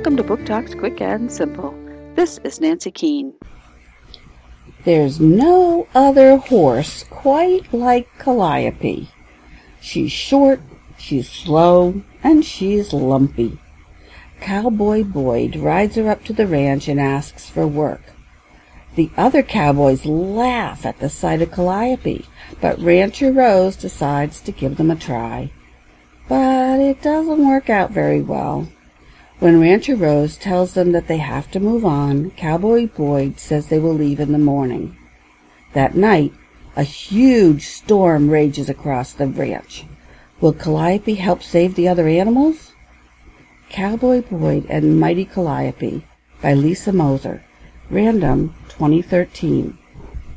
Welcome to Book Talks Quick and Simple. This is Nancy Keane. There's no other horse quite like Calliope. She's short, she's slow, and she's lumpy. Cowboy Boyd rides her up to the ranch and asks for work. The other cowboys laugh at the sight of Calliope, but Rancher Rose decides to give them a try. But it doesn't work out very well. When Rancher Rose tells them that they have to move on, Cowboy Boyd says they will leave in the morning. That night, a huge storm rages across the ranch. Will Calliope help save the other animals? Cowboy Boyd and Mighty Calliope by Lisa Moser. Random 2013.